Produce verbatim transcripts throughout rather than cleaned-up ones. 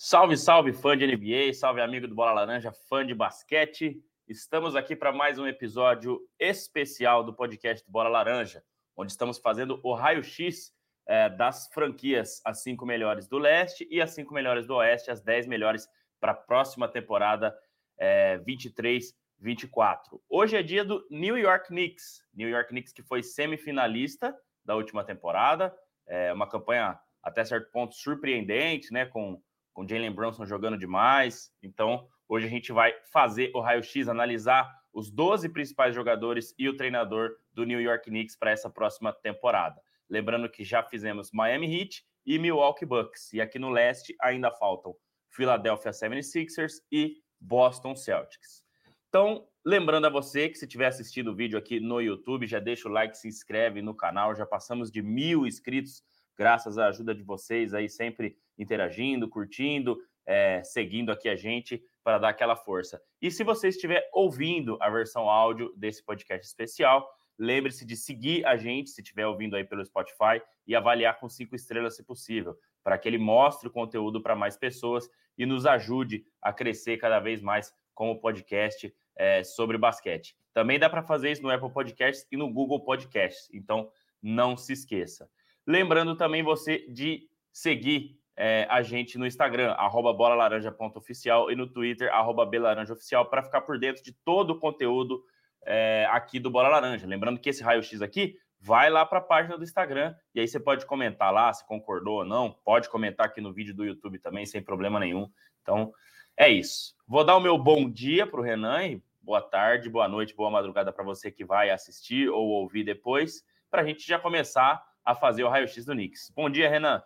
Salve, salve, fã de N B A, salve amigo do Bola Laranja, fã de basquete. Estamos aqui para mais um episódio especial do podcast do Bola Laranja, onde estamos fazendo o raio-x é, das franquias, as cinco melhores do leste e as cinco melhores do oeste, as dez melhores para a próxima temporada é, vinte e três, vinte e quatro. Hoje é dia do New York Knicks, New York Knicks que foi semifinalista da última temporada, é, uma campanha até certo ponto surpreendente, né, com com Jalen Brunson jogando demais. Então, hoje a gente vai fazer o raio-x, analisar os doze principais jogadores e o treinador do New York Knicks para essa próxima temporada. Lembrando que já fizemos Miami Heat e Milwaukee Bucks. E aqui no leste ainda faltam Philadelphia seventy-sixers e Boston Celtics. Então, lembrando a você que se tiver assistido o vídeo aqui no YouTube, já deixa o like, se inscreve no canal. Já passamos de mil inscritos, graças à ajuda de vocês aí, sempre interagindo, curtindo, é, seguindo aqui a gente para dar aquela força. E se você estiver ouvindo a versão áudio desse podcast especial, lembre-se de seguir a gente, se estiver ouvindo aí pelo Spotify, e avaliar com cinco estrelas se possível, para que ele mostre o conteúdo para mais pessoas e nos ajude a crescer cada vez mais com o podcast é, sobre basquete. Também dá para fazer isso no Apple Podcasts e no Google Podcasts, então não se esqueça. Lembrando também você de seguir é, a gente no Instagram, arroba bolalaranja.oficial, e no Twitter, arroba belaranjaoficial, para ficar por dentro de todo o conteúdo é, aqui do Bola Laranja. Lembrando que esse raio-x aqui vai lá para a página do Instagram, e aí você pode comentar lá se concordou ou não, pode comentar aqui no vídeo do YouTube também, sem problema nenhum. Então, é isso. Vou dar o meu bom dia para o Renan, e boa tarde, boa noite, boa madrugada para você que vai assistir ou ouvir depois, para a gente já começar a fazer o raio-x do Knicks. Bom dia, Renan.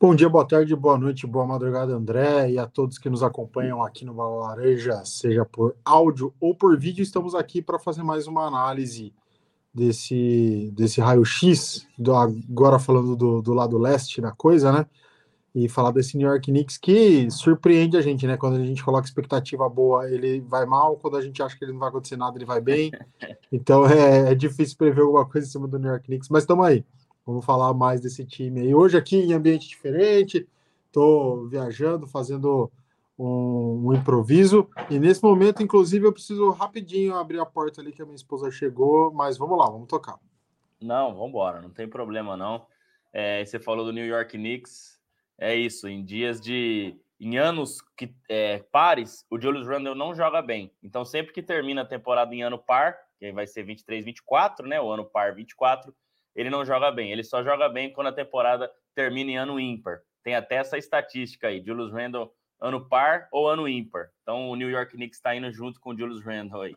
Bom dia, boa tarde, boa noite, boa madrugada, André, e a todos que nos acompanham aqui no Bola Laranja, seja por áudio ou por vídeo. Estamos aqui para fazer mais uma análise desse, desse raio-x, do, agora falando do, do lado leste da coisa, né? E falar desse New York Knicks que surpreende a gente, né? Quando a gente coloca expectativa boa, ele vai mal. Quando a gente acha que ele não vai acontecer nada, ele vai bem. Então é, é difícil prever alguma coisa em cima do New York Knicks. Mas estamos aí. Vamos falar mais desse time aí. Hoje aqui em ambiente diferente. Estou viajando, fazendo um, um improviso. E nesse momento, inclusive, eu preciso rapidinho abrir a porta ali que a minha esposa chegou. Mas vamos lá, vamos tocar. Não, vamos embora. Não tem problema, não. É, você falou do New York Knicks. É isso, em dias de... Em anos que, é, pares, o Julius Randle não joga bem. Então, sempre que termina a temporada em ano par, que aí vai ser vinte e três, vinte e quatro, né? O ano par vinte e quatro, ele não joga bem. Ele só joga bem quando a temporada termina em ano ímpar. Tem até essa estatística aí, Julius Randle ano par ou ano ímpar. Então, o New York Knicks está indo junto com o Julius Randle aí.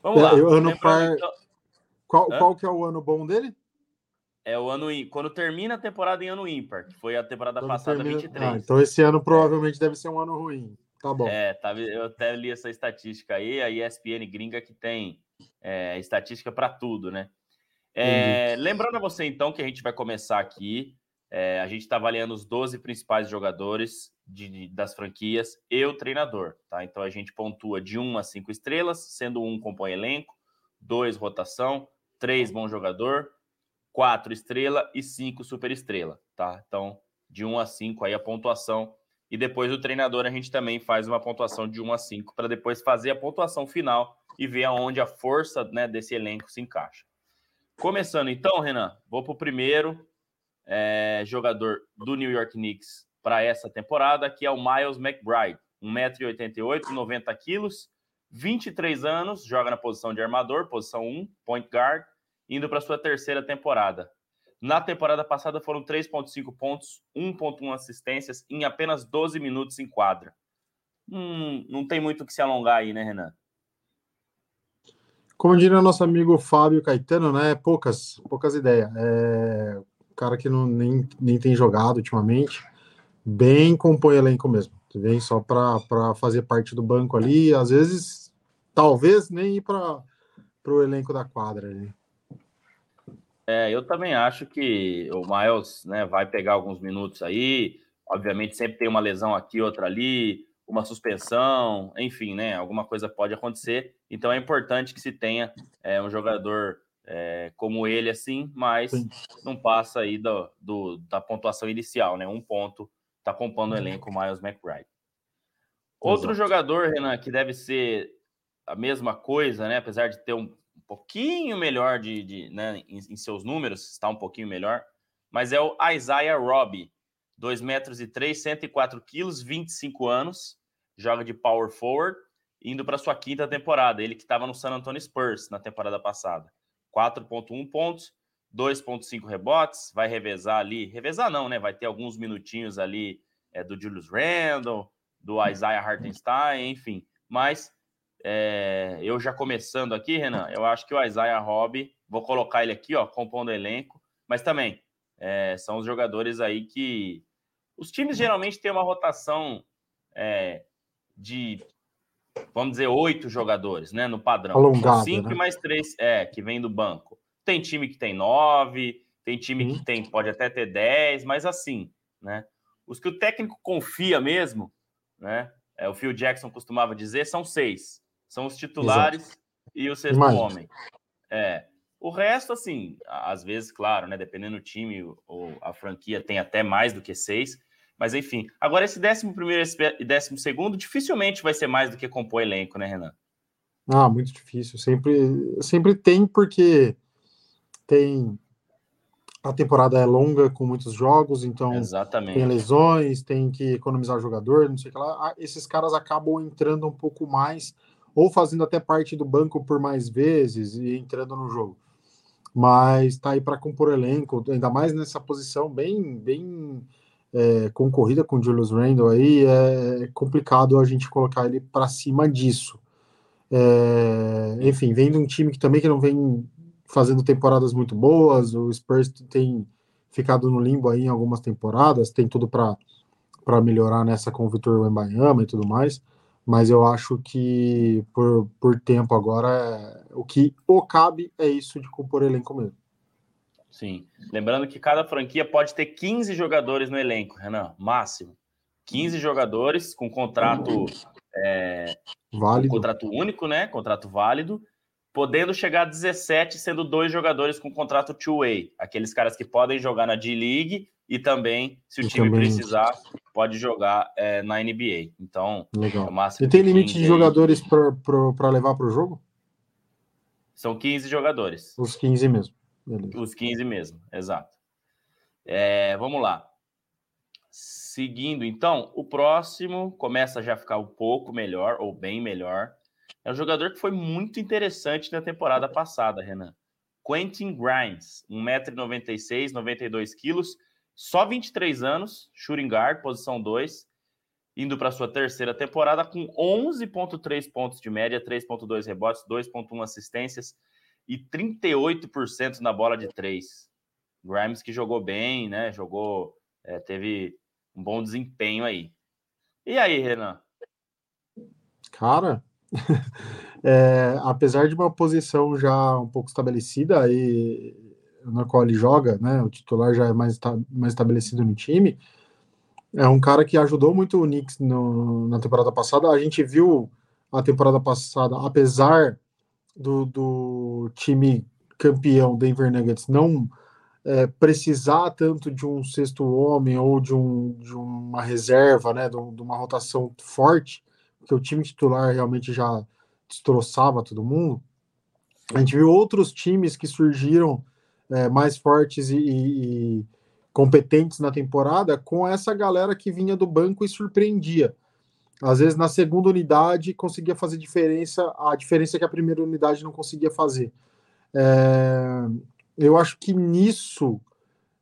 Vamos é, lá. O ano par... Então... Qual, qual que é o ano bom dele? É o ano quando termina a temporada em ano ímpar, que foi a temporada quando passada termina... vinte e três. Ah, então esse ano provavelmente deve ser um ano ruim. Tá bom. É, tá, eu até li essa estatística aí, a E S P N gringa que tem é, estatística para tudo, né? É, lembrando a você então que a gente vai começar aqui, é, a gente está avaliando os doze principais jogadores de, de, das franquias e o treinador, tá? Então a gente pontua de um a cinco estrelas, sendo um compõe elenco, dois rotação, três bom jogador, quatro estrela e cinco super estrela, tá? Então, de um a cinco aí a pontuação. E depois do treinador a gente também faz uma pontuação de um a cinco para depois fazer a pontuação final e ver aonde a força, né, desse elenco se encaixa. Começando então, Renan, vou para o primeiro é, jogador do New York Knicks para essa temporada, que é o Miles McBride, um metro e oitenta e oito, noventa quilos, vinte e três anos, joga na posição de armador, posição um, point guard, indo para sua terceira temporada. Na temporada passada foram três vírgula cinco pontos, um vírgula um assistências em apenas doze minutos em quadra. Hum, não tem muito o que se alongar aí, né, Renan? Como diria o nosso amigo Fábio Caetano, né, poucas, poucas ideias. É um cara que não, nem, nem tem jogado ultimamente, bem compõe elenco mesmo. Vem só para fazer parte do banco ali, às vezes, talvez, nem ir para o elenco da quadra ali. É, eu também acho que o Miles, né, vai pegar alguns minutos aí, obviamente sempre tem uma lesão aqui, outra ali, uma suspensão, enfim, né, alguma coisa pode acontecer, então é importante que se tenha é, um jogador é, como ele assim, mas não passa aí do, do, da pontuação inicial, né, um ponto, está compondo o elenco, Miles McBride. Outro Exato. jogador, Renan, que deve ser a mesma coisa, né? Apesar de ter um pouquinho melhor de, de, né, em, em seus números, está um pouquinho melhor, mas é o Isaiah Roby, dois metros e três, cento e quatro quilos, vinte e cinco anos, joga de power forward, indo para sua quinta temporada, ele que estava no San Antonio Spurs na temporada passada. quatro vírgula um pontos, dois vírgula cinco rebotes, vai revezar ali, revezar não, né? Vai ter alguns minutinhos ali é, do Julius Randle, do Isaiah Hartenstein, enfim. Mas é, eu já começando aqui, Renan, eu acho que o Isaiah Roby, vou colocar ele aqui, ó, compondo o elenco, mas também é, são os jogadores aí que... Os times geralmente têm uma rotação é, de... vamos dizer, oito jogadores, né, no padrão. Alongado, cinco, né? Mais três, é, que vem do banco. Tem time que tem nove, tem time hum. que tem, pode até ter dez, mas assim, né, os que o técnico confia mesmo, né, é, o Phil Jackson costumava dizer, são seis. São os titulares Exato. e o sexto Imagina. homem. É, o resto, assim, às vezes, claro, né, dependendo do time ou a franquia, tem até mais do que seis. Mas, enfim, agora esse décimo primeiro e décimo segundo dificilmente vai ser mais do que compor elenco, né, Renan? Ah, muito difícil. Sempre, sempre tem, porque tem... A temporada é longa, com muitos jogos, então Exatamente. tem lesões, tem que economizar jogador, não sei o que lá. Esses caras acabam entrando um pouco mais, ou fazendo até parte do banco por mais vezes e entrando no jogo. Mas tá aí para compor elenco, ainda mais nessa posição bem... bem... É, concorrida com o Julius Randle aí, é complicado a gente colocar ele para cima disso. É, enfim, vem de um time que também que não vem fazendo temporadas muito boas, o Spurs tem ficado no limbo aí em algumas temporadas, tem tudo para melhorar nessa com o Victor Wembanyama e tudo mais, mas eu acho que por, por tempo agora é, o que o cabe é isso de compor elenco mesmo. Sim. Lembrando que cada franquia pode ter quinze jogadores no elenco, Renan, máximo. quinze jogadores com contrato é, válido. Com contrato único, né? Contrato válido, podendo chegar a dezessete, sendo dois jogadores com contrato two-way. Aqueles caras que podem jogar na D-League e também, se o e time também... precisar, pode jogar é, na N B A. Então, Legal. É o máximo. E tem limite de jogadores para levar para o jogo? São quinze jogadores. Os quinze mesmo. Os quinze mesmo, exato. É, vamos lá. Seguindo, então, o próximo começa já a ficar um pouco melhor, ou bem melhor. É um jogador que foi muito interessante na temporada passada, Renan. Quentin Grimes, um metro e noventa e seis, noventa e dois quilos, só vinte e três anos, shooting guard, posição dois, indo para sua terceira temporada com onze vírgula três pontos de média, três vírgula dois rebotes, dois vírgula um assistências, e trinta e oito por cento na bola de três. Grimes que jogou bem, né? Jogou, é, teve um bom desempenho aí. E aí, Renan? Cara, é, apesar de uma posição já um pouco estabelecida e na qual ele joga, né? O titular já é mais, mais estabelecido no time. É um cara que ajudou muito o Knicks no, na temporada passada. A gente viu a temporada passada, apesar... Do, do time campeão Denver Nuggets não é, precisar tanto de um sexto homem ou de, um, de uma reserva, né, de, de uma rotação forte, porque o time titular realmente já destroçava todo mundo. A gente viu outros times que surgiram é, mais fortes e, e, e competentes na temporada com essa galera que vinha do banco e surpreendia. Às vezes, na segunda unidade, conseguia fazer diferença, a diferença que a primeira unidade não conseguia fazer. É, eu acho que nisso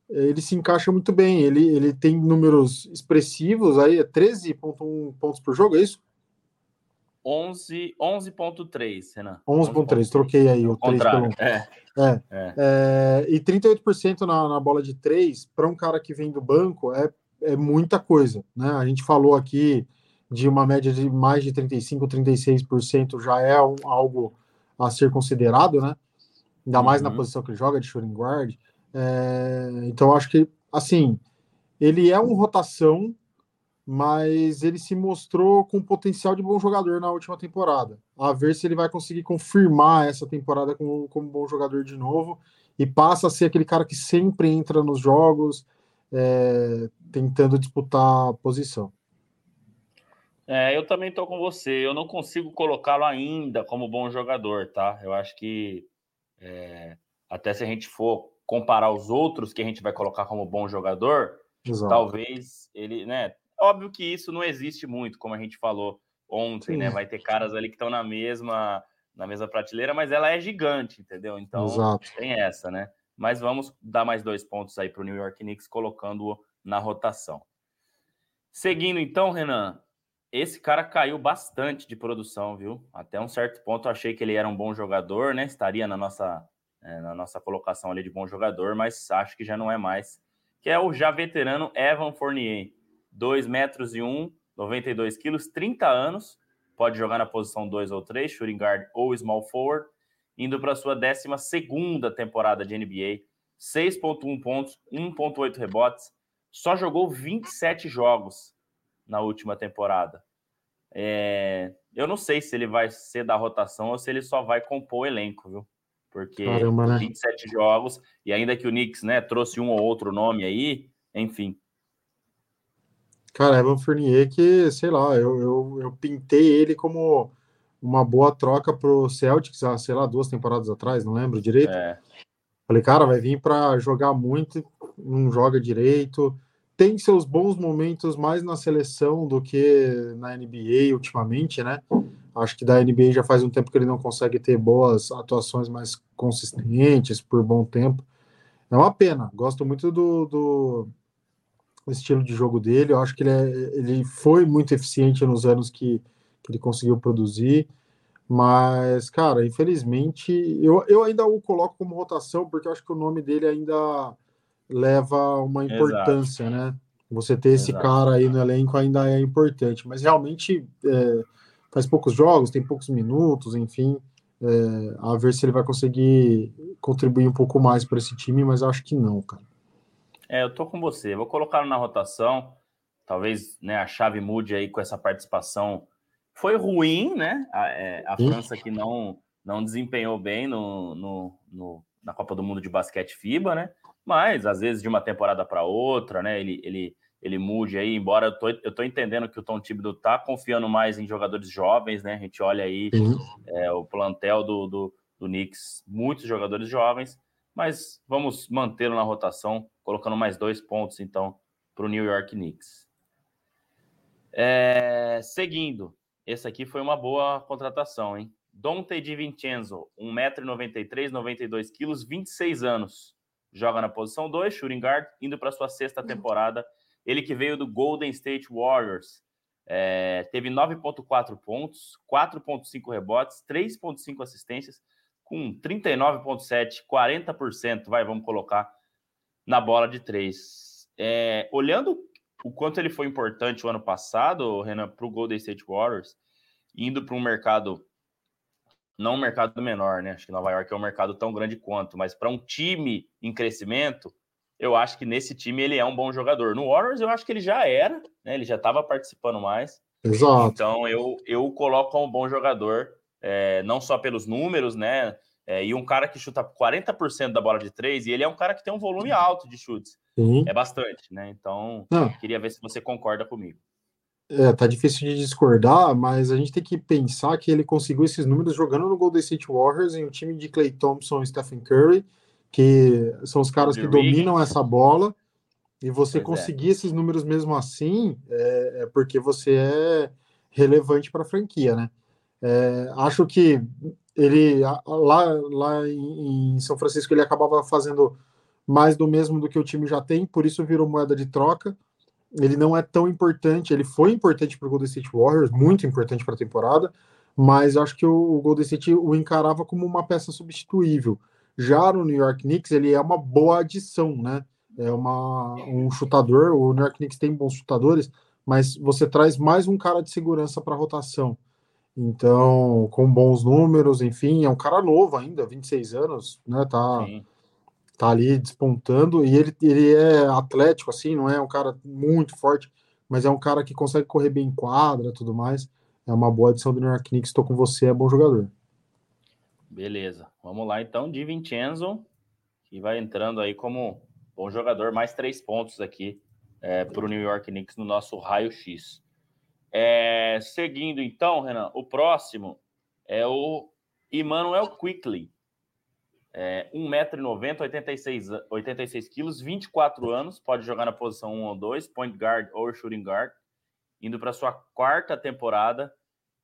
ele se encaixa muito bem. Ele, ele tem números expressivos, aí é treze vírgula um pontos por jogo, é isso? onze vírgula três, Renan. onze vírgula três, troquei aí o três pelo... é. É. É. É, e trinta e oito por cento na, na bola de três, para um cara que vem do banco, é, é muita coisa, né? A gente falou aqui de uma média de mais de trinta e cinco por cento, trinta e seis por cento já é um, algo a ser considerado, né? Ainda mais uhum. na posição que ele joga, de shooting guard. É, então, acho que, assim, ele é um rotação, mas ele se mostrou com potencial de bom jogador na última temporada. A ver se ele vai conseguir confirmar essa temporada como, como bom jogador de novo e passa a ser aquele cara que sempre entra nos jogos, é, tentando disputar a posição. É, eu também estou com você. Eu não consigo colocá-lo ainda como bom jogador, tá? Eu acho que é, até se a gente for comparar os outros que a gente vai colocar como bom jogador, exato, talvez ele, né? Óbvio que isso não existe muito, como a gente falou ontem, sim, né? Vai ter caras ali que estão na mesma, na mesma prateleira, mas ela é gigante, entendeu? Então, exato, tem essa, né? Mas vamos dar mais dois pontos aí para o New York Knicks, colocando-o na rotação. Seguindo então, Renan, esse cara caiu bastante de produção, viu? Até um certo ponto eu achei que ele era um bom jogador, né? Estaria na nossa, é, na nossa colocação ali de bom jogador, mas acho que já não é mais. Que é o já veterano Evan Fournier. dois metros e um, noventa e dois quilos, trinta anos. Pode jogar na posição dois ou três, shooting guard ou small forward. Indo para a sua décima segunda temporada de N B A. seis vírgula um pontos, um vírgula oito rebotes. Só jogou vinte e sete jogos na última temporada. É... Eu não sei se ele vai ser da rotação ou se ele só vai compor o elenco, viu? Porque caramba, né? vinte e sete jogos, e ainda que o Knicks, né, trouxe um ou outro nome aí, enfim. Cara, Evan Fournier que, sei lá, eu, eu, eu pintei ele como uma boa troca pro Celtics, há, sei lá, duas temporadas atrás, não lembro direito. É. Falei, cara, vai vir para jogar muito, não joga direito, tem seus bons momentos mais na seleção do que na N B A ultimamente, né? Acho que da N B A já faz um tempo que ele não consegue ter boas atuações mais consistentes por bom tempo. É uma pena. Gosto muito do, do estilo de jogo dele. Eu acho que ele, é, ele foi muito eficiente nos anos que, que ele conseguiu produzir. Mas, cara, infelizmente, eu, eu ainda o coloco como rotação, porque eu acho que o nome dele ainda leva uma importância, exato, né? Você ter esse, exato, cara aí no elenco ainda é importante, mas realmente é, faz poucos jogos, tem poucos minutos, enfim, é, a ver se ele vai conseguir contribuir um pouco mais para esse time, mas acho que não, cara. É, eu tô com você, vou colocar na rotação, talvez, né, a chave mude aí com essa participação, foi ruim, né, a, é, a França que não, não desempenhou bem no, no, no, na Copa do Mundo de Basquete FIBA, né, mas, às vezes, de uma temporada para outra, né, ele, ele, ele mude aí, embora eu tô, eu tô entendendo que o Tom Thibodeau tá confiando mais em jogadores jovens, né, a gente olha aí é, o plantel do, do, do Knicks, muitos jogadores jovens, mas vamos mantê-lo na rotação, colocando mais dois pontos, então, para o New York Knicks. É, seguindo, esse aqui foi uma boa contratação, hein? Donte DiVincenzo, um metro e noventa e três, noventa e dois quilos, vinte e seis anos. Joga na posição dois, shooting guard, indo para sua sexta temporada. Ele que veio do Golden State Warriors. É, teve nove vírgula quatro pontos, quatro vírgula cinco rebotes, três vírgula cinco assistências, com trinta e nove vírgula sete, quarenta por cento, vai, vamos colocar, na bola de três. É, olhando o quanto ele foi importante o ano passado, Renan, para o Golden State Warriors, indo para um mercado... Não um mercado menor, né? Acho que Nova York é um mercado tão grande quanto, mas para um time em crescimento, eu acho que nesse time ele é um bom jogador. No Warriors, eu acho que ele já era, né? Ele já estava participando mais. Exato. Então, eu, eu coloco como um bom jogador, é, não só pelos números, né? É, e um cara que chuta quarenta por cento da bola de três, e ele é um cara que tem um volume alto de chutes. Uhum. É bastante, né? Então, ah. queria ver se você concorda comigo. É, tá difícil de discordar, mas a gente tem que pensar que ele conseguiu esses números jogando no Golden State Warriors, em um time de Klay Thompson e Stephen Curry, que são os caras que dominam essa bola, e você pois conseguir é. esses números mesmo assim, é, é porque você é relevante para a franquia, né? É, acho que ele, lá, lá em São Francisco, ele acabava fazendo mais do mesmo do que o time já tem, por isso virou moeda de troca. Ele não é tão importante, ele foi importante para o Golden State Warriors, muito importante para a temporada, mas acho que o, o Golden State o encarava como uma peça substituível. Já no New York Knicks, ele é uma boa adição, né? É uma, um chutador, o New York Knicks tem bons chutadores, mas você traz mais um cara de segurança para a rotação. Então, com bons números, enfim, é um cara novo ainda, vinte e seis anos, né? Tá... Sim. Tá ali despontando, e ele, ele é atlético, assim, não é um cara muito forte, mas é um cara que consegue correr bem em quadra e tudo mais. É uma boa adição do New York Knicks, estou com você, é bom jogador. Beleza, vamos lá então, DiVincenzo, que vai entrando aí como Bom jogador, mais três pontos aqui é, para o New York Knicks no nosso raio-x. É, seguindo então, Renan, o próximo é o Emmanuel Quickley. É, um metro e noventa, oitenta e seis quilos, vinte e quatro anos, pode jogar na posição um ou dois, point guard ou shooting guard, indo para sua quarta temporada,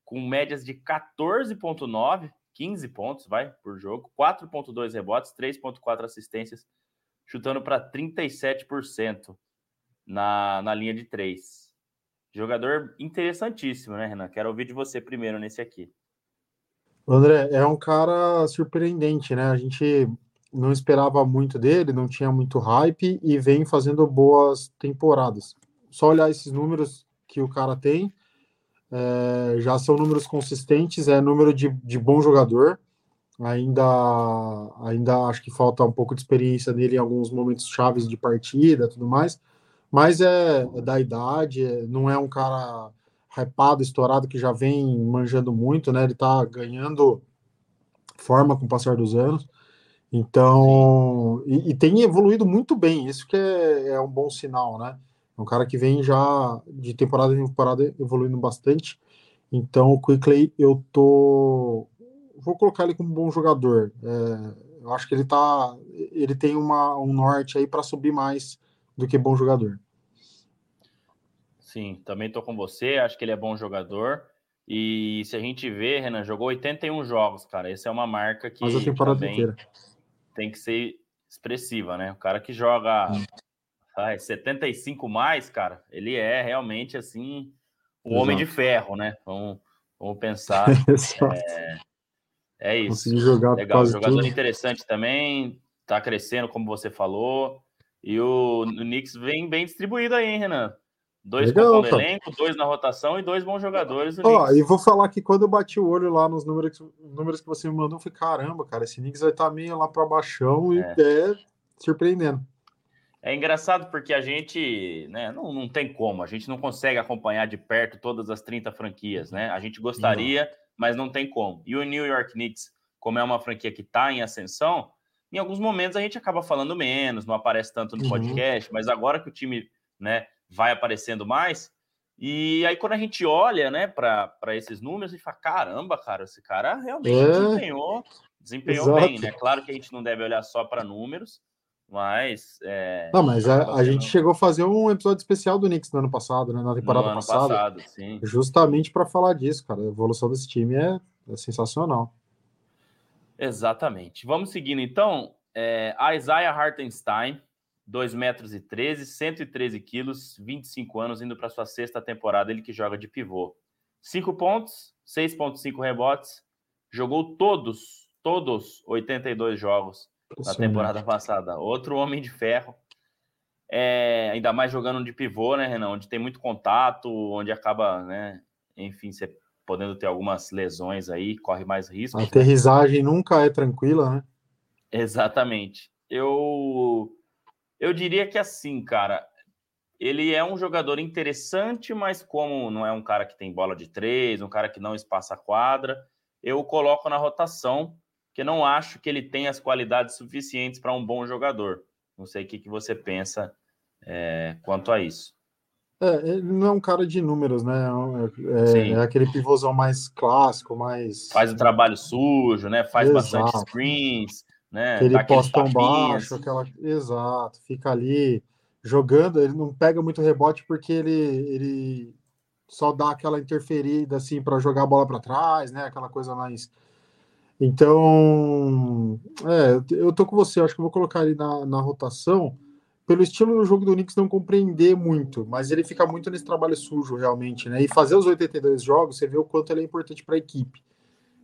com médias de quatorze vírgula nove, quinze pontos, vai, por jogo, quatro vírgula dois rebotes, três vírgula quatro assistências, chutando para trinta e sete por cento na, na linha de três. Jogador interessantíssimo, né, Renan? Quero ouvir de você primeiro nesse aqui. André, é um cara surpreendente, né? A gente não esperava muito dele, não tinha muito hype e vem fazendo boas temporadas. Só olhar esses números que o cara tem, é, já são números consistentes, é número de, de bom jogador. Ainda, ainda acho que falta um pouco de experiência dele em alguns momentos chaves de partida e tudo mais. Mas é da idade, não é um cara hypado, estourado, que já vem manjando muito, né? Ele tá ganhando forma com o passar dos anos. Então, e, e tem evoluído muito bem, isso que é, é um bom sinal, né? É um cara que vem já de temporada em temporada evoluindo bastante. Então, o Quickley, eu tô... Vou colocar ele como um bom jogador. É, eu acho que ele tá... Ele tem uma, um norte aí para subir mais do que bom jogador. Sim, também estou com você, acho que ele é bom jogador, e se a gente vê, Renan, jogou oitenta e um jogos, cara, essa é uma marca que também tem que ser expressiva, né? O cara que joga ai, setenta e cinco mais, cara, ele é realmente, assim, um Exato. Homem de ferro, né? Vamos, vamos pensar. é, é isso. Consegui jogar legal, jogador tudo. Interessante também, tá crescendo, como você falou. E o, o Knicks vem bem distribuído aí, hein, Renan? Dois no elenco, dois na rotação e dois bons jogadores. Ó, oh, e vou falar que quando eu bati o olho lá nos números, números que você me mandou, eu falei, caramba, cara, esse Knicks vai estar tá meio lá para baixão e é. é surpreendendo. É engraçado porque a gente, né, não, não tem como, a gente não consegue acompanhar de perto todas as trinta franquias, né? A gente gostaria, não. mas não tem como. E o New York Knicks, como é uma franquia que está em ascensão, em alguns momentos a gente acaba falando menos, não aparece tanto no uhum. podcast, mas agora que o time, né, vai aparecendo mais, e aí quando a gente olha, né, para esses números, a gente fala, caramba, cara, esse cara realmente é. desempenhou, desempenhou Exato. Bem, né? Claro que a gente não deve olhar só para números, mas... É, não, mas a, fazendo... a gente chegou a fazer um episódio especial do Knicks no ano passado, né, na temporada no ano passada, passado, sim. justamente para falar disso, cara, a evolução desse time é, é sensacional. Exatamente. Vamos seguindo, então. É, Isaiah Hartenstein, dois metros e treze, cento e treze quilos, vinte e cinco anos, indo para sua sexta temporada, ele que joga de pivô. cinco pontos, seis vírgula cinco rebotes, jogou todos, todos oitenta e dois jogos na temporada passada. Outro homem de ferro. É, ainda mais jogando de pivô, né, Renan? Onde tem muito contato, onde acaba, né, enfim, você... podendo ter algumas lesões aí, corre mais risco. A aterrissagem nunca é tranquila, né? Exatamente. Eu, eu diria que assim, cara, ele é um jogador interessante, mas como não é um cara que tem bola de três, um cara que não espaça a quadra, eu o coloco na rotação, porque não acho que ele tenha as qualidades suficientes para um bom jogador. Não sei o que, que você pensa é, quanto a isso. É, ele não é um cara de números, né? É, é aquele pivôzão mais clássico, mais... Faz o trabalho sujo, né? Faz Exato. Bastante screens, né? Aquele tá postão baixo, aquela... Exato. Fica ali jogando, ele não pega muito rebote porque ele, ele só dá aquela interferida, assim, para jogar a bola para trás, né? Aquela coisa mais... Então... É, eu tô com você, acho que eu vou colocar ele na, na rotação... Pelo estilo do jogo do Knicks não compreender muito, mas ele fica muito nesse trabalho sujo, realmente, né? E fazer os oitenta e dois jogos, você vê o quanto ele é importante para a equipe.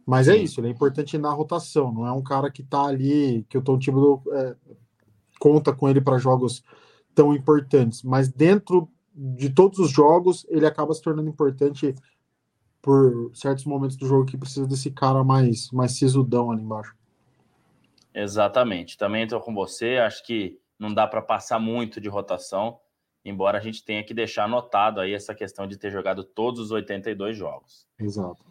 Mas Sim. é isso, ele é importante na rotação, não é um cara que tá ali, que o Tom Thibodeau é, conta com ele para jogos tão importantes. Mas dentro de todos os jogos, ele acaba se tornando importante por certos momentos do jogo que precisa desse cara mais, mais sisudão ali embaixo. Exatamente. Também estou com você, acho que não dá para passar muito de rotação, embora a gente tenha que deixar anotado aí essa questão de ter jogado todos os oitenta e dois jogos. Exato.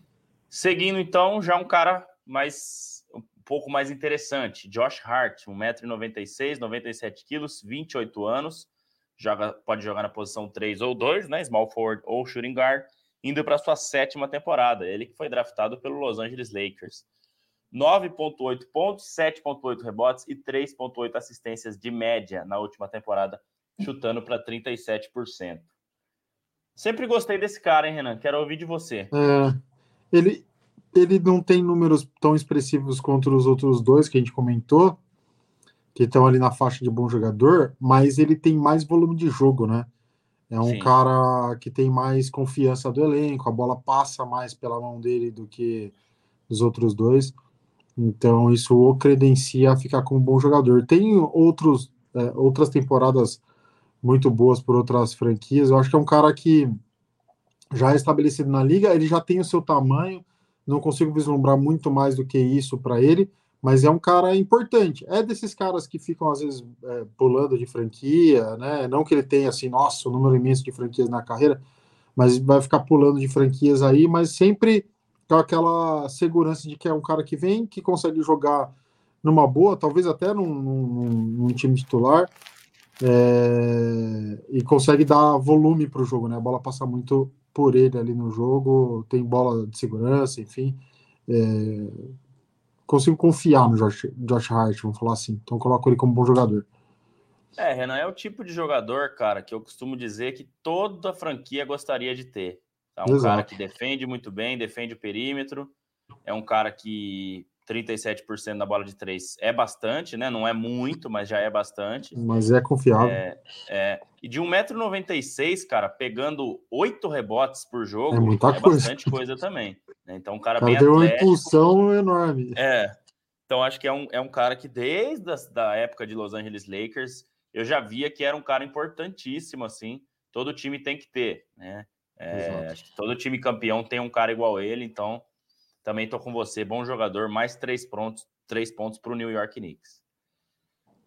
Seguindo, então, já um cara mais um pouco mais interessante. Josh Hart, um metro e noventa e seis, noventa e sete quilos, vinte e oito anos, joga, pode jogar na posição três ou dois, né? Small forward ou shooting guard, indo para sua sétima temporada. Ele que foi draftado pelo Los Angeles Lakers. nove vírgula oito pontos, sete vírgula oito rebotes e três vírgula oito assistências de média na última temporada, chutando para trinta e sete por cento. Sempre gostei desse cara, hein, Renan? Quero ouvir de você. É, ele, ele não tem números tão expressivos contra os outros dois que a gente comentou, que estão ali na faixa de bom jogador, mas ele tem mais volume de jogo, né? É um Sim. cara que tem mais confiança do elenco, a bola passa mais pela mão dele do que dos outros dois, então isso o credencia a ficar como um bom jogador. Tem outros, é, outras temporadas muito boas por outras franquias. Eu acho que é um cara que já é estabelecido na liga, ele já tem o seu tamanho, não consigo vislumbrar muito mais do que isso para ele, mas é um cara importante. É desses caras que ficam, às vezes, é, pulando de franquia, né? Não que ele tenha, assim, nossa, um número imenso de franquias na carreira, mas vai ficar pulando de franquias aí, mas sempre com aquela segurança de que é um cara que vem, que consegue jogar numa boa, talvez até num, num, num time titular, É, e consegue dar volume para o jogo, né? A bola passa muito por ele ali no jogo, tem bola de segurança, enfim. É, consigo confiar no Josh, Josh Hart, vamos falar assim. Então coloco ele como bom jogador. É, Renan, é o tipo de jogador, cara, que eu costumo dizer que toda franquia gostaria de ter. É um Exato. Cara que defende muito bem, defende o perímetro, é um cara que trinta e sete por cento na bola de três é bastante, né? Não é muito, mas já é bastante. Mas é confiável. É, é. E de um metro e noventa e seis, cara, pegando oito rebotes por jogo, é, muita é coisa. Bastante coisa também. Né? Então, um cara, cara bem deu atlético. Deu uma impulsão enorme. É. Então, acho que é um, é um cara que desde a da época de Los Angeles Lakers, eu já via que era um cara importantíssimo, assim. Todo time tem que ter, né? É, acho que todo time campeão tem um cara igual ele, então... Também estou com você, bom jogador, mais três pontos, três pontos para o New York Knicks.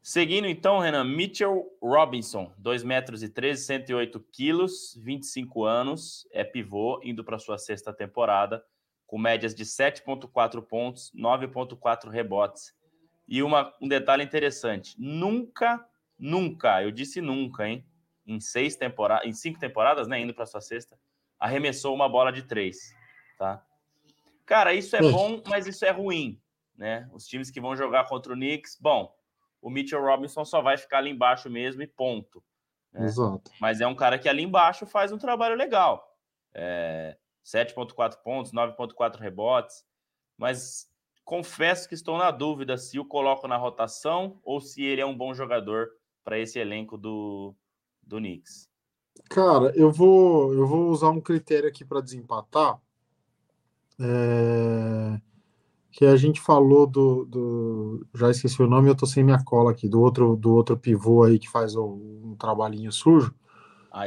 Seguindo então, Renan, Mitchell Robinson, dois metros e treze, cento e oito quilos, vinte e cinco anos, é pivô, indo para sua sexta temporada, com médias de sete vírgula quatro pontos, nove vírgula quatro rebotes. E uma, um detalhe interessante, nunca, nunca, eu disse nunca, hein? Em, seis temporada, em cinco temporadas, né, indo para sua sexta, arremessou uma bola de três, tá? Cara, isso é bom, mas isso é ruim, né? Os times que vão jogar contra o Knicks, bom, o Mitchell Robinson só vai ficar ali embaixo mesmo e ponto. Né? Exato. Mas é um cara que ali embaixo faz um trabalho legal. É, sete vírgula quatro pontos, nove vírgula quatro rebotes, mas confesso que estou na dúvida se o coloco na rotação ou se ele é um bom jogador para esse elenco do, do Knicks. Cara, eu vou, eu vou usar um critério aqui para desempatar. É, que a gente falou do, do já esqueci o nome, eu tô sem minha cola aqui, do outro, do outro pivô aí que faz um, um trabalhinho sujo,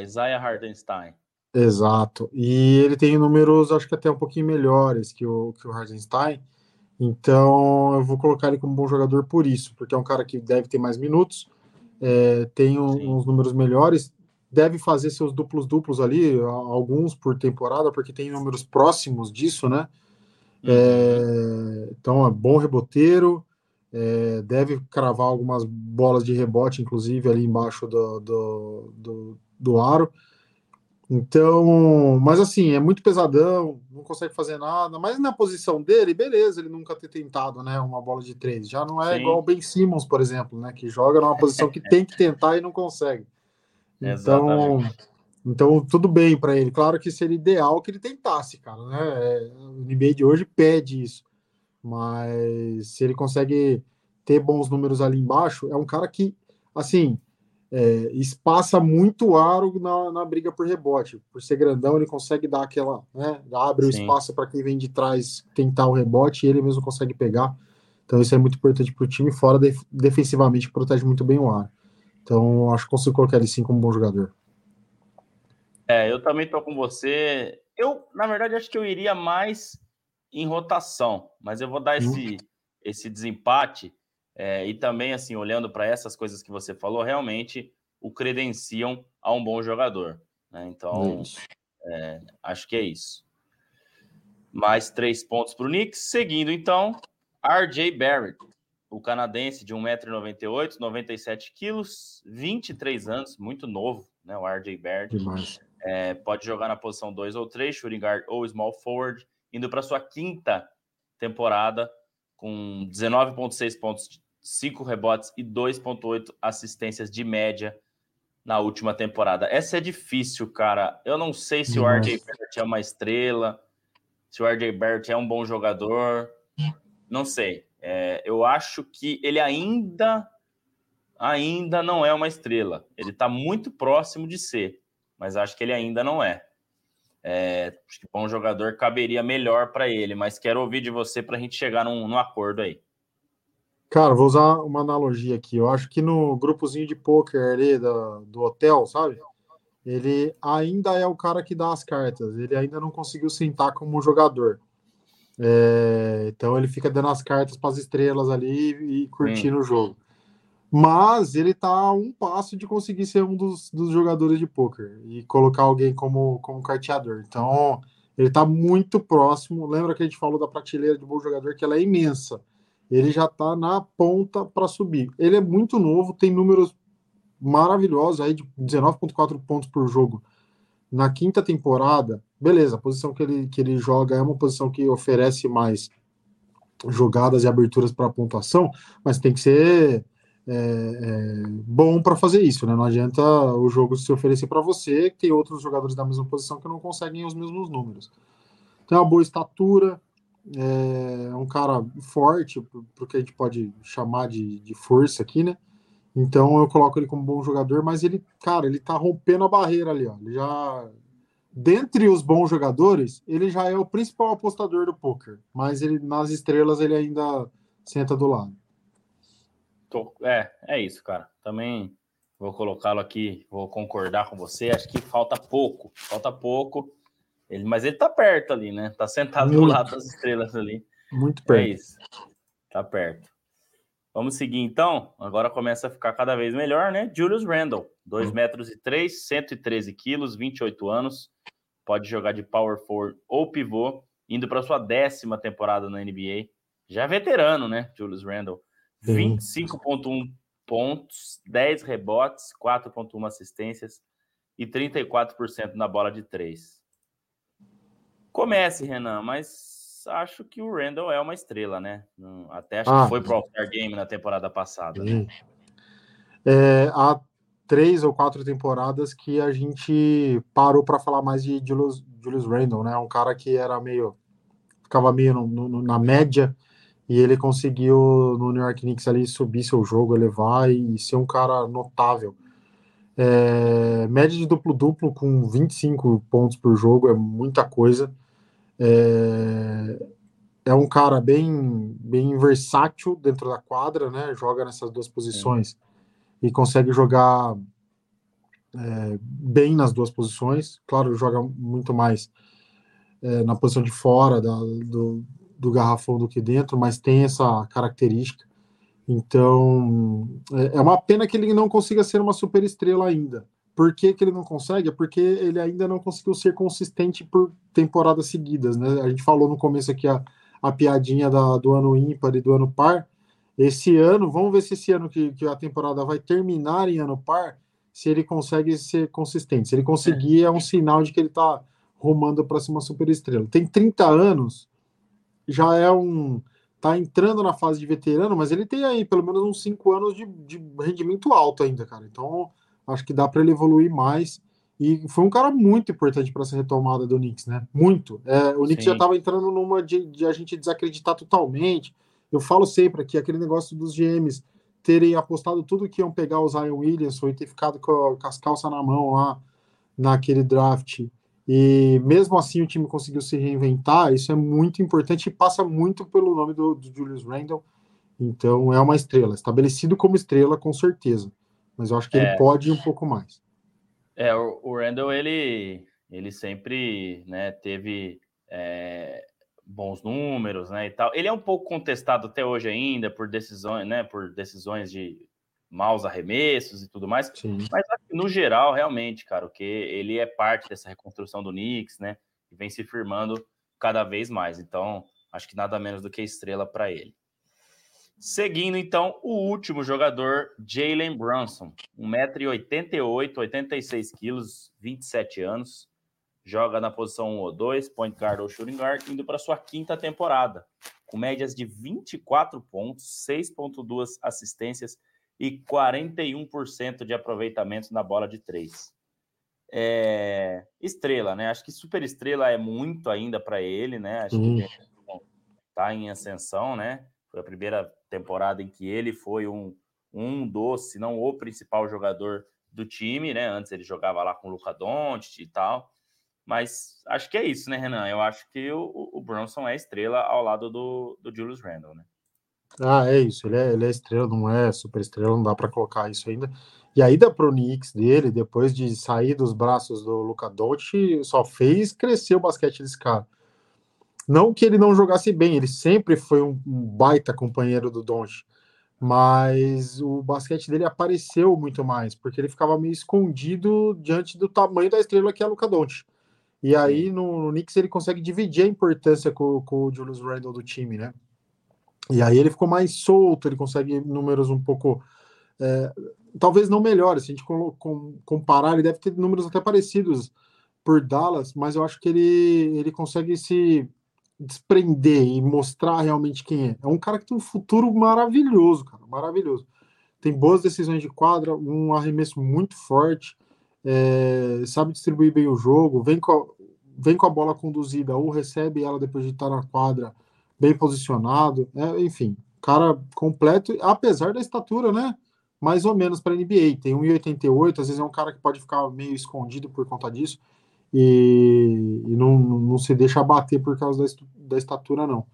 Isaiah Hartenstein. Exato, e ele tem números acho que até um pouquinho melhores que o, que o Hartenstein, então eu vou colocar ele como bom jogador por isso, porque é um cara que deve ter mais minutos, é, tem um, uns números melhores, deve fazer seus duplos-duplos ali, alguns por temporada, porque tem números próximos disso, né? É, então é bom reboteiro, é, deve cravar algumas bolas de rebote, inclusive, ali embaixo do, do, do, do aro. Então, mas assim, é muito pesadão, não consegue fazer nada, mas na posição dele, beleza, ele nunca ter tentado, né, uma bola de três. Já não é Sim. igual o Ben Simmons, por exemplo, né, que joga numa posição que tem que tentar e não consegue. Então, então, tudo bem para ele. Claro que seria ideal que ele tentasse, cara, né? O N B A de hoje pede isso. Mas se ele consegue ter bons números ali embaixo, é um cara que, assim, é, espaça muito aro na, na briga por rebote. Por ser grandão, ele consegue dar aquela, né? Abre o Sim. espaço para quem vem de trás tentar o rebote e ele mesmo consegue pegar. Então, isso é muito importante para o time. Fora, def- defensivamente, protege muito bem o aro. Então, acho que consigo colocar ele sim como um bom jogador. É, eu também tô com você. Eu, na verdade, acho que eu iria mais em rotação, mas eu vou dar esse, esse desempate. É, e também, assim, olhando para essas coisas que você falou, realmente o credenciam a um bom jogador. Né? Então, é, acho que é isso. Mais três pontos para o Knicks. Seguindo, então, R J Barrett, o canadense de um metro e noventa e oito, noventa e sete quilos, vinte e três anos, muito novo, né? O R J Barrett é, pode jogar na posição dois ou três, shooting guard ou small forward, indo para sua quinta temporada com dezenove vírgula seis pontos, cinco rebotes e dois vírgula oito assistências de média na última temporada. Essa é difícil, cara. Eu não sei se Nossa. o R J Barrett é uma estrela, se o R J Barrett é um bom jogador, não sei. É, eu acho que ele ainda, ainda não é uma estrela. Ele está muito próximo de ser, mas acho que ele ainda não é. é acho que bom jogador caberia melhor para ele, mas quero ouvir de você para a gente chegar num, num acordo aí. Cara, vou usar uma analogia aqui. Eu acho que no grupozinho de pôquer ali do, do hotel, sabe? Ele ainda é o cara que dá as cartas. Ele ainda não conseguiu sentar como jogador. É, então ele fica dando as cartas para as estrelas ali e curtindo hum. o jogo, mas ele tá a um passo de conseguir ser um dos, dos jogadores de pôquer e colocar alguém como, como carteador. Então ele tá muito próximo. Lembra que a gente falou da prateleira de bom jogador, que ela é imensa? Ele já tá na ponta para subir. Ele é muito novo, tem números maravilhosos aí de dezenove vírgula quatro pontos por jogo na quinta temporada. Beleza, a posição que ele, que ele joga é uma posição que oferece mais jogadas e aberturas para pontuação, mas tem que ser é, é, bom para fazer isso, né? Não adianta o jogo se oferecer para você, que tem outros jogadores da mesma posição que não conseguem os mesmos números. Tem uma boa estatura, é um cara forte, para o que a gente pode chamar de, de força aqui, né? Então eu coloco ele como bom jogador, mas ele, cara, ele tá rompendo a barreira ali, ó. Ele já... Dentre os bons jogadores, ele já é o principal apostador do pôquer, mas ele, nas estrelas ele ainda senta do lado. É, é isso, cara. Também vou colocá-lo aqui, vou concordar com você. Acho que falta pouco, falta pouco. Ele, mas ele tá perto ali, né? Tá sentado Muito. do lado das estrelas ali. Muito perto. É isso, tá perto. Vamos seguir, então. Agora começa a ficar cada vez melhor, né? Julius Randle, dois metros e três, cento e treze quilos, vinte e oito anos. Pode jogar de power forward ou pivô, indo para sua décima temporada na N B A. Já veterano, né, Julius Randle? vinte e cinco vírgula um pontos, dez rebotes, quatro vírgula um assistências e trinta e quatro por cento na bola de três. Comece, Renan, mas... acho que o Randle é uma estrela, né? Até acho ah, que foi pro All-Star Game na temporada passada. Né? É, há três ou quatro temporadas que a gente parou para falar mais de Julius, Julius Randle, né? Um cara que era meio... ficava meio no, no, na média, e ele conseguiu no New York Knicks ali subir seu jogo, elevar e ser um cara notável. É, média de duplo-duplo com vinte e cinco pontos por jogo é muita coisa. É, é um cara bem, bem versátil dentro da quadra, né? Joga nessas duas posições é. e consegue jogar é, bem nas duas posições. Claro, joga muito mais é, na posição de fora da, do, do garrafão do que dentro, mas tem essa característica. Então, é, é uma pena que ele não consiga ser uma super estrela ainda. Por que que ele não consegue? É porque ele ainda não conseguiu ser consistente por temporadas seguidas, né? A gente falou no começo aqui a, a piadinha da, do ano ímpar e do ano par. Esse ano, vamos ver se esse ano que, que a temporada vai terminar em ano par, se ele consegue ser consistente. Se ele conseguir, é um sinal de que ele está rumando para ser uma superestrela. Tem trinta anos, já é um... tá entrando na fase de veterano, mas ele tem aí pelo menos uns cinco anos de, de rendimento alto ainda, cara. Então... acho que dá para ele evoluir mais. E foi um cara muito importante para essa retomada do Knicks, né? Muito. É, o Knicks Sim. já estava entrando numa de, de a gente desacreditar totalmente. Eu falo sempre aqui, aquele negócio dos G Ms terem apostado tudo que iam pegar o Zion Williamson e ter ficado com, com as calças na mão lá naquele draft. E mesmo assim o time conseguiu se reinventar. Isso é muito importante e passa muito pelo nome do, do Julius Randle. Então é uma estrela. Estabelecido como estrela, com certeza. Mas eu acho que é, ele pode ir um pouco mais. É, o, o Randle, ele, ele sempre, né, teve é, bons números, né, e tal. Ele é um pouco contestado até hoje ainda por decisões, né, por decisões de maus arremessos e tudo mais. Sim. Mas, no geral, realmente, cara, o que ele é parte dessa reconstrução do Knicks, né, e vem se firmando cada vez mais. Então, acho que nada menos do que estrela para ele. Seguindo, então, o último jogador, Jalen Brunson, um metro e oitenta e oito, oitenta e seis quilos, vinte e sete anos, joga na posição um ou dois, point guard ou shooting guard, indo para sua quinta temporada, com médias de vinte e quatro pontos, seis vírgula dois assistências e quarenta e um por cento de aproveitamento na bola de três. É... Estrela, né? Acho que super estrela é muito ainda para ele, né? Acho uhum. que tá em ascensão, né? Foi a primeira temporada em que ele foi um, um dos, se não o principal jogador do time, né? Antes ele jogava lá com o Luca Doncic e tal. Mas acho que é isso, né, Renan? Eu acho que o, o Brunson é estrela ao lado do, do Julius Randle, né? Ah, é isso. Ele é, ele é estrela, não é super estrela, não dá para colocar isso ainda. E a ida pro Knicks dele, depois de sair dos braços do Luca Doncic, só fez crescer o basquete desse cara. Não que ele não jogasse bem, ele sempre foi um baita companheiro do Doncic, mas o basquete dele apareceu muito mais, porque ele ficava meio escondido diante do tamanho da estrela que é o Luca Doncic. E aí no, no Knicks ele consegue dividir a importância com, com o Julius Randle do time, né? E aí ele ficou mais solto, ele consegue números um pouco... É, talvez não melhores, se a gente comparar, ele deve ter números até parecidos por Dallas, mas eu acho que ele, ele consegue se desprender e mostrar realmente quem é. É um cara que tem um futuro maravilhoso, cara, maravilhoso. Tem boas decisões de quadra, um arremesso muito forte, é, sabe distribuir bem o jogo, vem com, a, vem com a bola conduzida ou recebe ela depois de estar na quadra bem posicionado, né? Enfim, cara completo, apesar da estatura, né? Mais ou menos para a N B A, tem um metro e oitenta e oito, às vezes é um cara que pode ficar meio escondido por conta disso, e, e não, não se deixa abater por causa da, da estatura, não.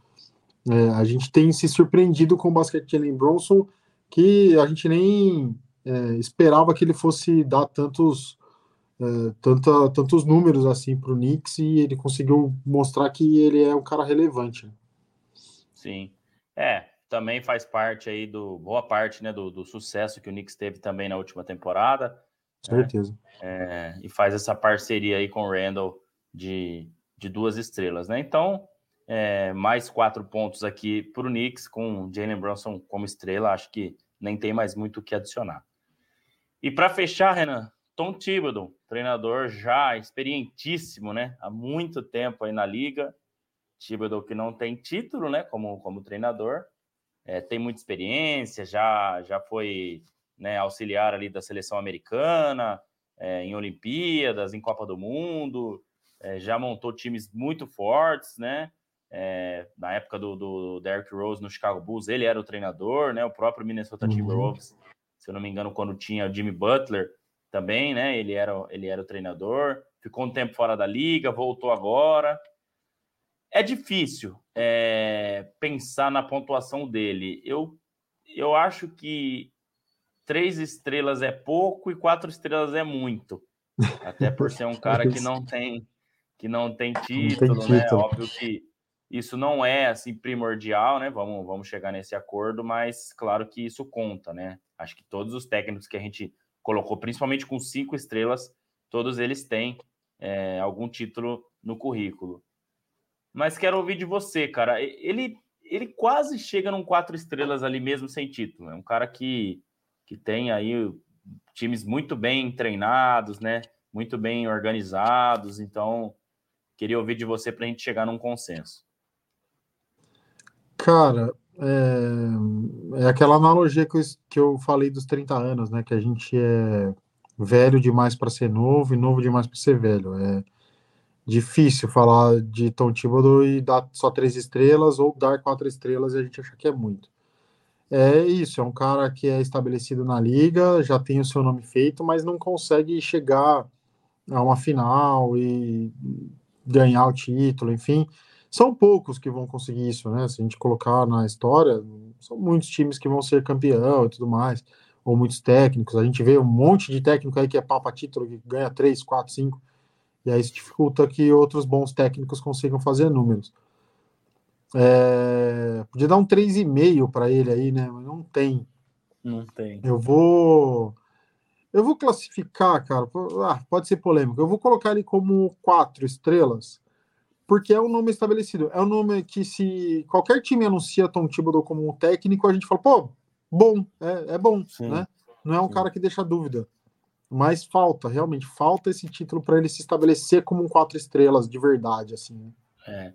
É, a gente tem se surpreendido com o basquete de Jalen Brunson, que a gente nem é, esperava que ele fosse dar tantos, é, tanta, tantos números assim para o Knicks, e ele conseguiu mostrar que ele é um cara relevante. Sim, é. Também faz parte aí do, boa parte, né, do, do sucesso que o Knicks teve também na última temporada. Certeza. Né? É, e faz essa parceria aí com o Randle de, de duas estrelas, né? Então, é, mais quatro pontos aqui para o Knicks, com Jalen Brunson como estrela, acho que nem tem mais muito o que adicionar. E para fechar, Renan, Tom Thibodeau, treinador já experientíssimo, né? Há muito tempo aí na liga. Thibodeau que não tem título, né? Como, como treinador. É, tem muita experiência, já, já foi, né, auxiliar ali da seleção americana, é, em Olimpíadas, em Copa do Mundo, é, já montou times muito fortes, né? É, na época do, do Derrick Rose no Chicago Bulls, ele era o treinador, né? O próprio Minnesota Timberwolves, uhum. se eu não me engano, quando tinha o Jimmy Butler também, né? Ele era, ele era o treinador, ficou um tempo fora da liga, voltou agora. É difícil é, pensar na pontuação dele. Eu, eu acho que três estrelas é pouco e quatro estrelas é muito. Até por ser um cara que não tem, que não tem título, não tem título. Né? Óbvio que isso não é assim, primordial, né? Vamos, vamos chegar nesse acordo, mas claro que isso conta, né? Acho que todos os técnicos que a gente colocou, principalmente com cinco estrelas, todos eles têm é, algum título no currículo. Mas quero ouvir de você, cara. Ele, ele quase chega num quatro estrelas ali mesmo sem título. É um cara que, que tem aí times muito bem treinados, né? Muito bem organizados. Então, queria ouvir de você para a gente chegar num consenso. Cara, é, é aquela analogia que eu, que eu falei dos trinta anos, né? Que a gente é velho demais para ser novo e novo demais para ser velho. É... Difícil falar de Tom Thibodeau e dar só três estrelas ou dar quatro estrelas e a gente achar que é muito. É isso, é um cara que é estabelecido na liga, já tem o seu nome feito, mas não consegue chegar a uma final e ganhar o título, enfim. São poucos que vão conseguir isso, né? Se a gente colocar na história, são muitos times que vão ser campeão e tudo mais, ou muitos técnicos. A gente vê um monte de técnico aí que é papa título, que ganha três, quatro, cinco. E aí isso dificulta que outros bons técnicos consigam fazer números. É... Podia dar um três vírgula cinco para ele aí, né? Mas não tem. Não tem. Eu vou... Eu vou classificar, cara. Ah, pode ser polêmico. Eu vou colocar ele como quatro estrelas, porque é um nome estabelecido, é um nome que se qualquer time anuncia Tom Thibodeau como um técnico, a gente fala, pô, bom, é, é bom, sim, né? Não é um sim. cara que deixa dúvida, mas falta, realmente, falta esse título para ele se estabelecer como um quatro estrelas de verdade, assim. É.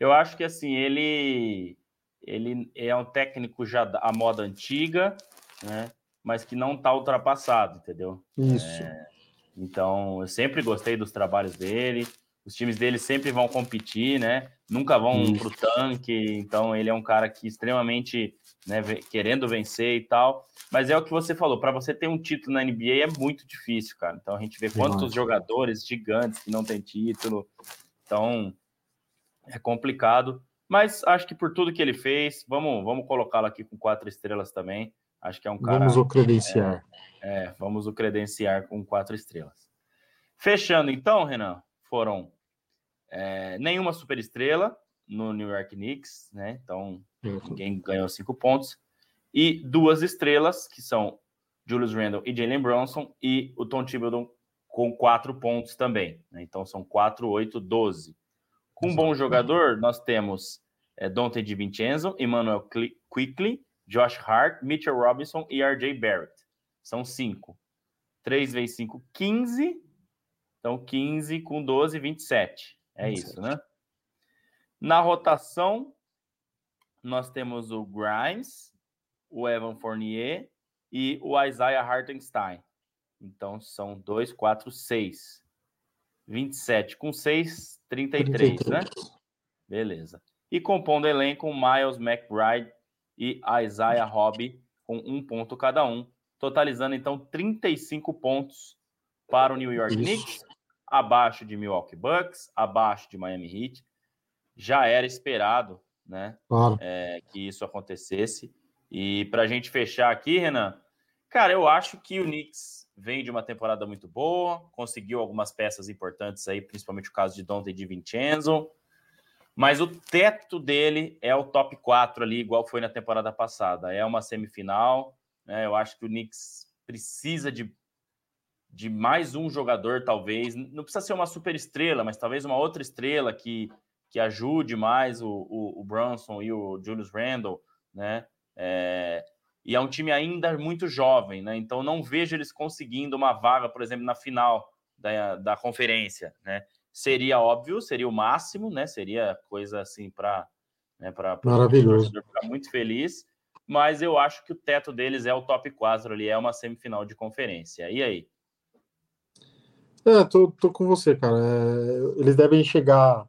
Eu acho que, assim, ele, ele é um técnico já à moda antiga, né? Mas que não está ultrapassado, entendeu? Isso. É, então, eu sempre gostei dos trabalhos dele. Os times dele sempre vão competir, né? Nunca vão para o tanque. Então, ele é um cara que extremamente, né, querendo vencer e tal. Mas é o que você falou. Para você ter um título na N B A é muito difícil, cara. Então, a gente vê quantos jogadores gigantes que não têm título. Então, é complicado. Mas acho que por tudo que ele fez, vamos, vamos colocá-lo aqui com quatro estrelas também. Acho que é um cara... Vamos o credenciar. É, é, vamos o credenciar com quatro estrelas. Fechando, então, Renan, foram é, nenhuma superestrela no New York Knicks, né? Então, ninguém ganhou cinco pontos. E duas estrelas, que são Julius Randle e Jalen Brunson, e o Tom Thibodeau com quatro pontos também, né? Então, são quatro, oito, doze. Com um bom jogador, nós temos é, Donte DiVincenzo, Emmanuel Quickley, Josh Hart, Mitchell Robinson e R J Barrett. São cinco. três vezes cinco, quinze. Então, quinze com doze, vinte e sete. É vinte e sete. Isso, né? Na rotação, nós temos o Grimes, o Evan Fournier e o Isaiah Hartenstein. Então, são dois, quatro, seis. vinte e sete com seis, trinta e três, trinta e três. Né? Beleza. E compondo o elenco, Miles McBride e Isaiah Roby com um ponto cada um, totalizando então trinta e cinco pontos para o New York Isso. Knicks, abaixo de Milwaukee Bucks, abaixo de Miami Heat. Já era esperado, né, claro. é, que isso acontecesse. E para a gente fechar aqui, Renan, cara, eu acho que o Knicks vem de uma temporada muito boa, conseguiu algumas peças importantes aí, principalmente o caso de Donte DiVincenzo. Mas o teto dele é o top quatro ali, igual foi na temporada passada. É uma semifinal, né? Eu acho que o Knicks precisa de, de mais um jogador, talvez. Não precisa ser uma super estrela, mas talvez uma outra estrela que, que ajude mais o, o, o Brunson e o Julius Randle, né? É, e é um time ainda muito jovem, né? Então não vejo eles conseguindo uma vaga, por exemplo, na final da, da conferência, né? Seria óbvio, seria o máximo, né? Seria coisa assim para, né, para maravilhoso, ficar muito feliz, mas eu acho que o teto deles é o top quatro ali, é uma semifinal de conferência. E aí? É, tô, tô com você, cara. É, eles devem chegar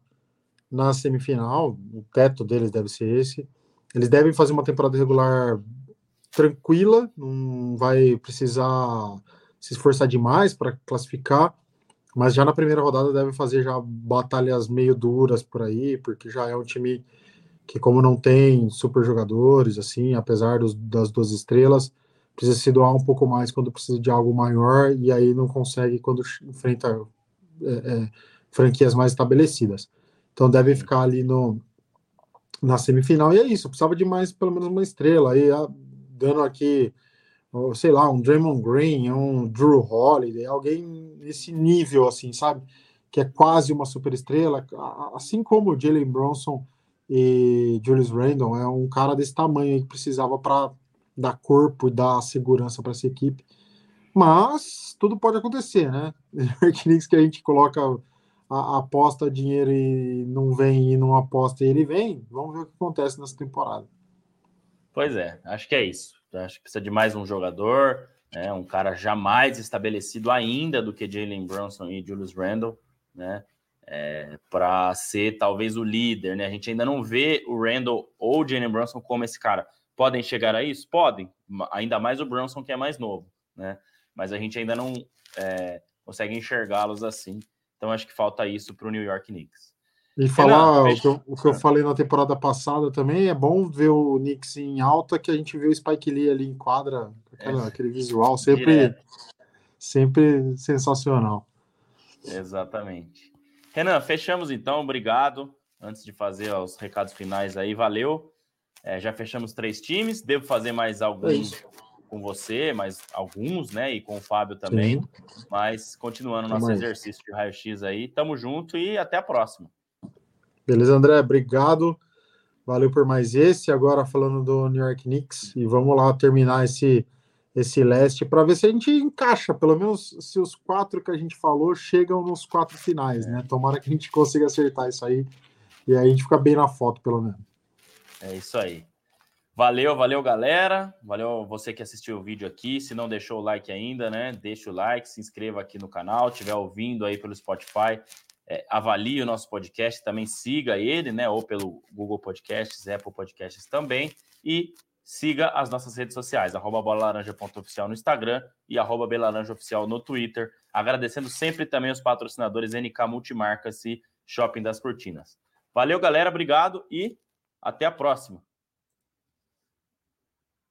na semifinal, o teto deles deve ser esse. Eles devem fazer uma temporada regular tranquila, não vai precisar se esforçar demais para classificar. Mas já na primeira rodada deve fazer já batalhas meio duras por aí, porque já é um time que, como não tem super jogadores, assim, apesar dos, das duas estrelas, precisa se doar um pouco mais quando precisa de algo maior, e aí não consegue quando enfrenta é, é, franquias mais estabelecidas. Então deve ficar ali no, na semifinal, e é isso, precisava de mais, pelo menos uma estrela, aí dando aqui... sei lá, um Draymond Green, um Drew Holiday, alguém nesse nível, assim, sabe? Que é quase uma superestrela, assim como o Jalen Brunson e Julius Randle, é um cara desse tamanho aí que precisava para dar corpo e dar segurança para essa equipe. Mas tudo pode acontecer, né? O Knicks que a gente coloca a, a aposta, dinheiro e não vem, e não aposta e ele vem, vamos ver o que acontece nessa temporada. Pois é, acho que é isso. Acho que precisa de mais um jogador, né? Um cara já mais estabelecido ainda do que Jalen Brunson e Julius Randle, né? É, para ser talvez o líder, né? A gente ainda não vê o Randle ou o Jalen Brunson como esse cara. Podem chegar a isso? Podem. Ainda mais o Brunson, que é mais novo, né? Mas a gente ainda não é, consegue enxergá-los assim. Então acho que falta isso para o New York Knicks. E falar não, o, que eu, o que eu falei na temporada passada também, é bom ver o Knicks em alta, que a gente vê o Spike Lee ali em quadra, aquela, é, aquele visual sempre, sempre sensacional. Exatamente. Renan, fechamos então, obrigado. Antes de fazer ó, os recados finais aí, valeu. É, já fechamos três times, devo fazer mais alguns é com você, mais alguns, né, e com o Fábio também. Sim. Mas continuando o nosso exercício de raio-x aí, tamo junto e até a próxima. Beleza, André? Obrigado. Valeu por mais esse. Agora falando do New York Knicks. E vamos lá terminar esse, esse leste para ver se a gente encaixa. Pelo menos se os quatro que a gente falou chegam nos quatro finais, né? Tomara que a gente consiga acertar isso aí. E aí a gente fica bem na foto, pelo menos. É isso aí. Valeu, valeu, galera. Valeu você que assistiu o vídeo aqui. Se não deixou o like ainda, né? Deixa o like, se inscreva aqui no canal. Se estiver ouvindo aí pelo Spotify, é, avalie o nosso podcast. Também siga ele, né? Ou pelo Google Podcasts, Apple Podcasts também. E siga as nossas redes sociais, arroba bola laranja ponto oficial no Instagram e arroba belaranjaoficial no Twitter. Agradecendo sempre também os patrocinadores N K Multimarcas e Shopping das Cortinas. Valeu, galera. Obrigado e até a próxima.